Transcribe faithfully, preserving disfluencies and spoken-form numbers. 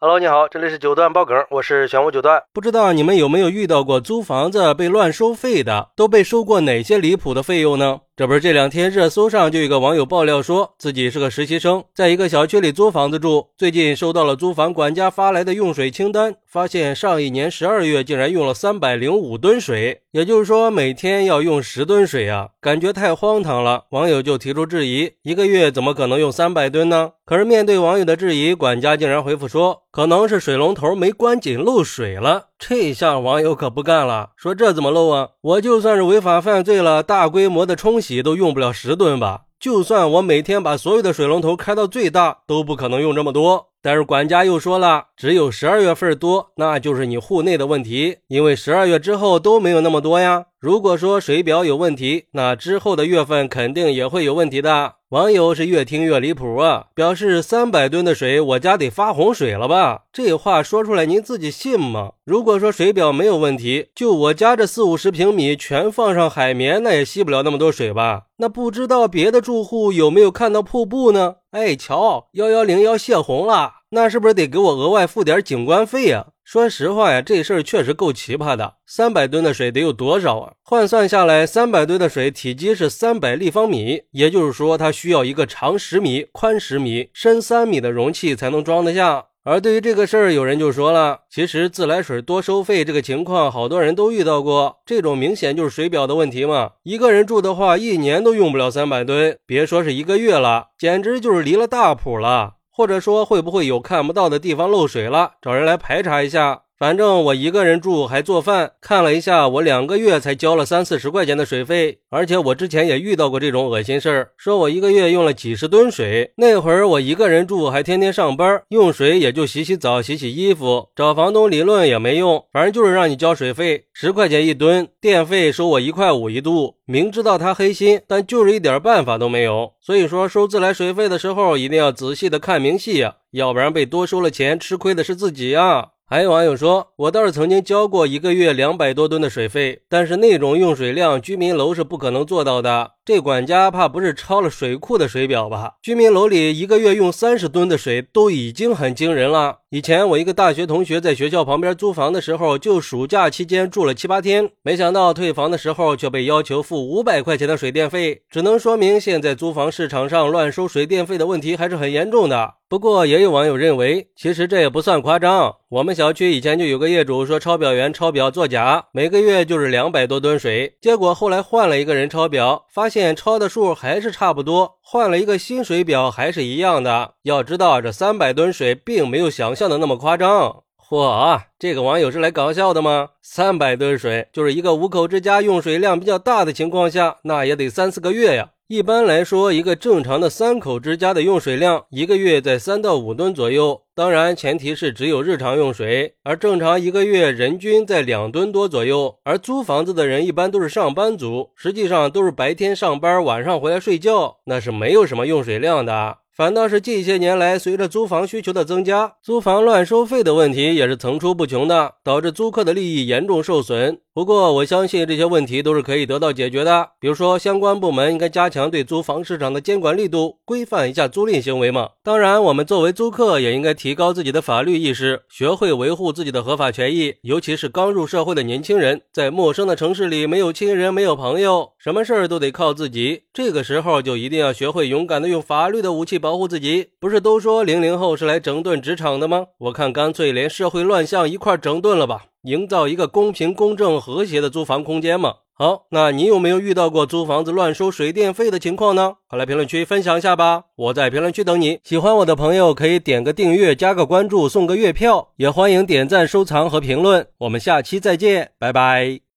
Hello， 你好，这里是九段爆梗，我是玄武九段。不知道你们有没有遇到过租房子被乱收费的，都被收过哪些离谱的费用呢？这不是这两天热搜上就有一个网友爆料说，自己是个实习生，在一个小区里租房子住，最近收到了租房管家发来的用水清单，发现上一年十二月竟然用了三百零五吨水，也就是说每天要用十吨水啊，感觉太荒唐了。网友就提出质疑，一个月怎么可能用三百吨呢？可是面对网友的质疑，管家竟然回复说，可能是水龙头没关紧漏水了。这下网友可不干了，说这怎么漏啊，我就算是违法犯罪了，大规模的冲洗都用不了十吨吧，就算我每天把所有的水龙头开到最大，都不可能用这么多。但是管家又说了，只有十二月份多，那就是你户内的问题，因为十二月之后都没有那么多呀，如果说水表有问题，那之后的月份肯定也会有问题的。网友是越听越离谱啊，表示三百吨的水，我家得发洪水了吧？这话说出来您自己信吗？如果说水表没有问题，就我家这四五十平米全放上海绵，那也吸不了那么多水吧？那不知道别的住户有没有看到瀑布呢？哎，瞧一一零一泄洪了，那是不是得给我额外付点景观费啊？说实话呀，这事儿确实够奇葩的。三百吨的水得有多少啊？换算下来，三百吨的水体积是三百立方米，也就是说它需要一个长十米、宽十米、深三米的容器才能装得下。而对于这个事儿，有人就说了，其实自来水多收费这个情况好多人都遇到过，这种明显就是水表的问题嘛。一个人住的话，一年都用不了三百吨，别说是一个月了，简直就是离了大谱了。或者说会不会有看不到的地方漏水了，找人来排查一下。反正我一个人住还做饭，看了一下，我两个月才交了三四十块钱的水费。而且我之前也遇到过这种恶心事儿，说我一个月用了几十吨水。那会儿我一个人住还天天上班，用水也就洗洗澡洗洗衣服，找房东理论也没用，反正就是让你交水费，十块钱一吨，电费收我一块五一度。明知道他黑心，但就是一点办法都没有。所以说收自来水费的时候一定要仔细的看明细啊，要不然被多收了钱吃亏的是自己啊。还有网友说，我倒是曾经交过一个月两百多吨的水费，但是那种用水量居民楼是不可能做到的，这管家怕不是抄了水库的水表吧？居民楼里一个月用三十吨的水都已经很惊人了。以前我一个大学同学在学校旁边租房的时候，就暑假期间住了七八天，没想到退房的时候却被要求付五百块钱的水电费，只能说明现在租房市场上乱收水电费的问题还是很严重的。不过也有网友认为，其实这也不算夸张，我们小区以前就有个业主说抄表员抄表作假，每个月就是两百多吨水，结果后来换了一个人抄表，发现抄的数还是差不多，换了一个新水表还是一样的。要知道这三百吨水并没有想像的那么夸张。嚯啊，这个网友是来搞笑的吗？三百吨水就是一个五口之家用水量比较大的情况下，那也得三四个月呀。一般来说，一个正常的三口之家的用水量一个月在三到五吨左右，当然前提是只有日常用水，而正常一个月人均在两吨多左右。而租房子的人一般都是上班族，实际上都是白天上班晚上回来睡觉，那是没有什么用水量的。反倒是近些年来，随着租房需求的增加，租房乱收费的问题也是层出不穷的，导致租客的利益严重受损。不过我相信这些问题都是可以得到解决的，比如说相关部门应该加强对租房市场的监管力度，规范一下租赁行为嘛。当然我们作为租客也应该提高自己的法律意识，学会维护自己的合法权益，尤其是刚入社会的年轻人，在陌生的城市里没有亲人没有朋友，什么事儿都得靠自己，这个时候就一定要学会勇敢的用法律的武器保护自己。不是都说零零后是来整顿职场的吗？我看干脆连社会乱象一块整顿了吧，营造一个公平公正和谐的租房空间嘛。好，那你有没有遇到过租房子乱收水电费的情况呢？快来评论区分享一下吧，我在评论区等你。喜欢我的朋友可以点个订阅加个关注送个月票，也欢迎点赞收藏和评论，我们下期再见，拜拜。